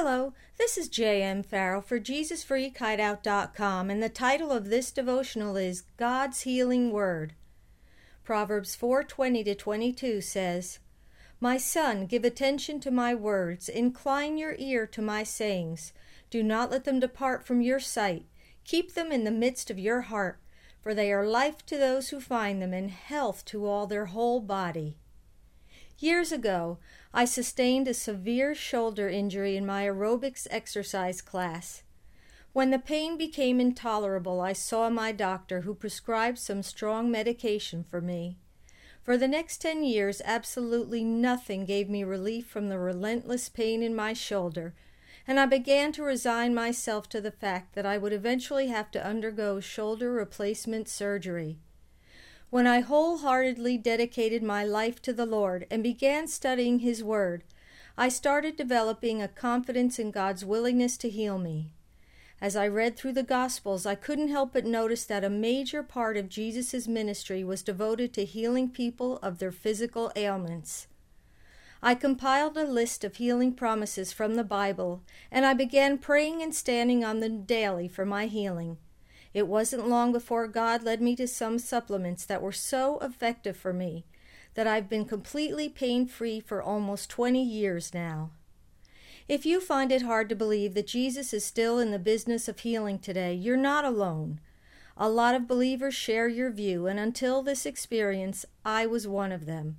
Hello, this is J.M. Farrell for JesusFreeKiteOut.com, and the title of this devotional is God's Healing Word. Proverbs 4:20-22 says, "My son, give attention to my words, incline your ear to my sayings. Do not let them depart from your sight. Keep them in the midst of your heart, for they are life to those who find them and health to all their whole body." Years ago, I sustained a severe shoulder injury in my aerobics exercise class. When the pain became intolerable, I saw my doctor, who prescribed some strong medication for me. For the next 10 years, absolutely nothing gave me relief from the relentless pain in my shoulder, and I began to resign myself to the fact that I would eventually have to undergo shoulder replacement surgery. When I wholeheartedly dedicated my life to the Lord and began studying His Word, I started developing a confidence in God's willingness to heal me. As I read through the Gospels, I couldn't help but notice that a major part of Jesus' ministry was devoted to healing people of their physical ailments. I compiled a list of healing promises from the Bible, and I began praying and standing on them daily for my healing. It wasn't long before God led me to some supplements that were so effective for me that I've been completely pain-free for almost 20 years now. If you find it hard to believe that Jesus is still in the business of healing today, you're not alone. A lot of believers share your view, and until this experience, I was one of them.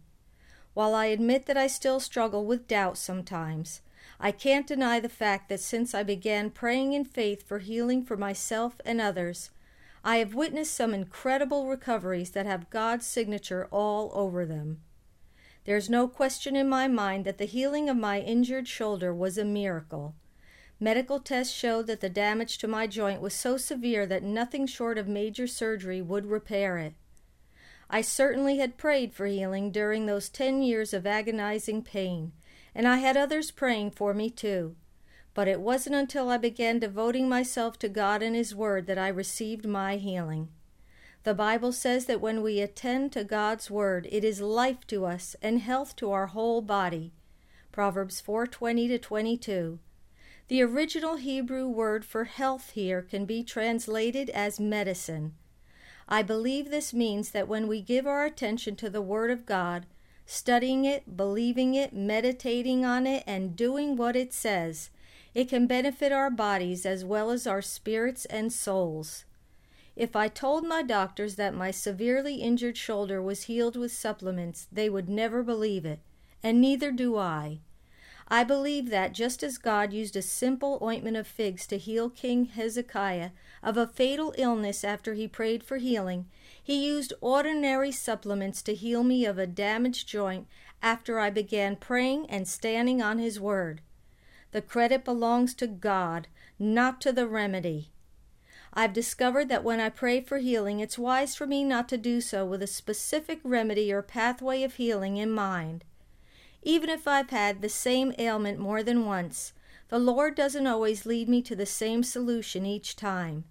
While I admit that I still struggle with doubt sometimes, I can't deny the fact that since I began praying in faith for healing for myself and others, I have witnessed some incredible recoveries that have God's signature all over them. There's no question in my mind that the healing of my injured shoulder was a miracle. Medical tests showed that the damage to my joint was so severe that nothing short of major surgery would repair it. I certainly had prayed for healing during those 10 years of agonizing pain, and I had others praying for me too. But it wasn't until I began devoting myself to God and His Word that I received my healing. The Bible says that when we attend to God's Word, it is life to us and health to our whole body. Proverbs 4:20-22. The original Hebrew word for health here can be translated as medicine. I believe this means that when we give our attention to the Word of God, studying it, believing it, meditating on it, and doing what it says, it can benefit our bodies as well as our spirits and souls. If I told my doctors that my severely injured shoulder was healed with supplements, they would never believe it, and neither do I. I believe that just as God used a simple ointment of figs to heal King Hezekiah of a fatal illness after he prayed for healing, He used ordinary supplements to heal me of a damaged joint after I began praying and standing on His Word. The credit belongs to God, not to the remedy. I've discovered that when I pray for healing, it's wise for me not to do so with a specific remedy or pathway of healing in mind. Even if I've had the same ailment more than once, the Lord doesn't always lead me to the same solution each time.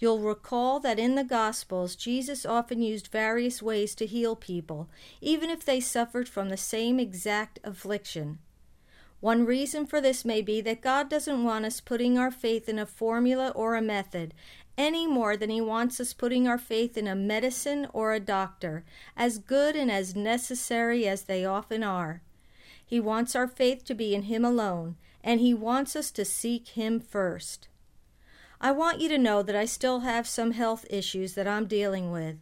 You'll recall that in the Gospels, Jesus often used various ways to heal people, even if they suffered from the same exact affliction. One reason for this may be that God doesn't want us putting our faith in a formula or a method, any more than He wants us putting our faith in a medicine or a doctor, as good and as necessary as they often are. He wants our faith to be in Him alone, and He wants us to seek Him first. I want you to know that I still have some health issues that I'm dealing with.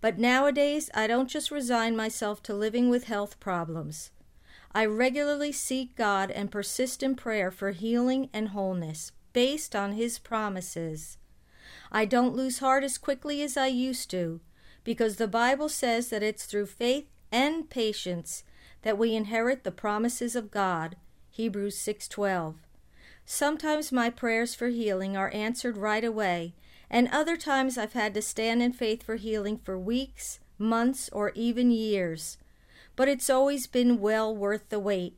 But nowadays, I don't just resign myself to living with health problems. I regularly seek God and persist in prayer for healing and wholeness, based on His promises. I don't lose heart as quickly as I used to, because the Bible says that it's through faith and patience that we inherit the promises of God, Hebrews 6:12. Sometimes my prayers for healing are answered right away, and other times I've had to stand in faith for healing for weeks, months, or even years. But it's always been well worth the wait.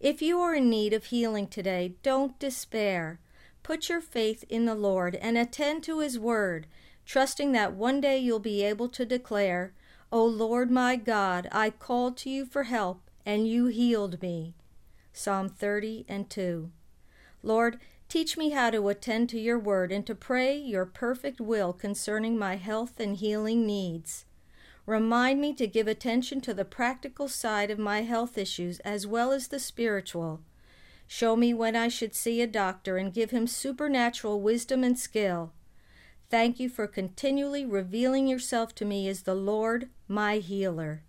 If you are in need of healing today, don't despair. Put your faith in the Lord and attend to His Word, trusting that one day you'll be able to declare, "O Lord my God, I called to you for help, and you healed me." Psalm 30:2. Lord, teach me how to attend to your word and to pray your perfect will concerning my health and healing needs. Remind me to give attention to the practical side of my health issues as well as the spiritual. Show me when I should see a doctor and give him supernatural wisdom and skill. Thank you for continually revealing yourself to me as the Lord, my healer.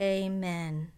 Amen.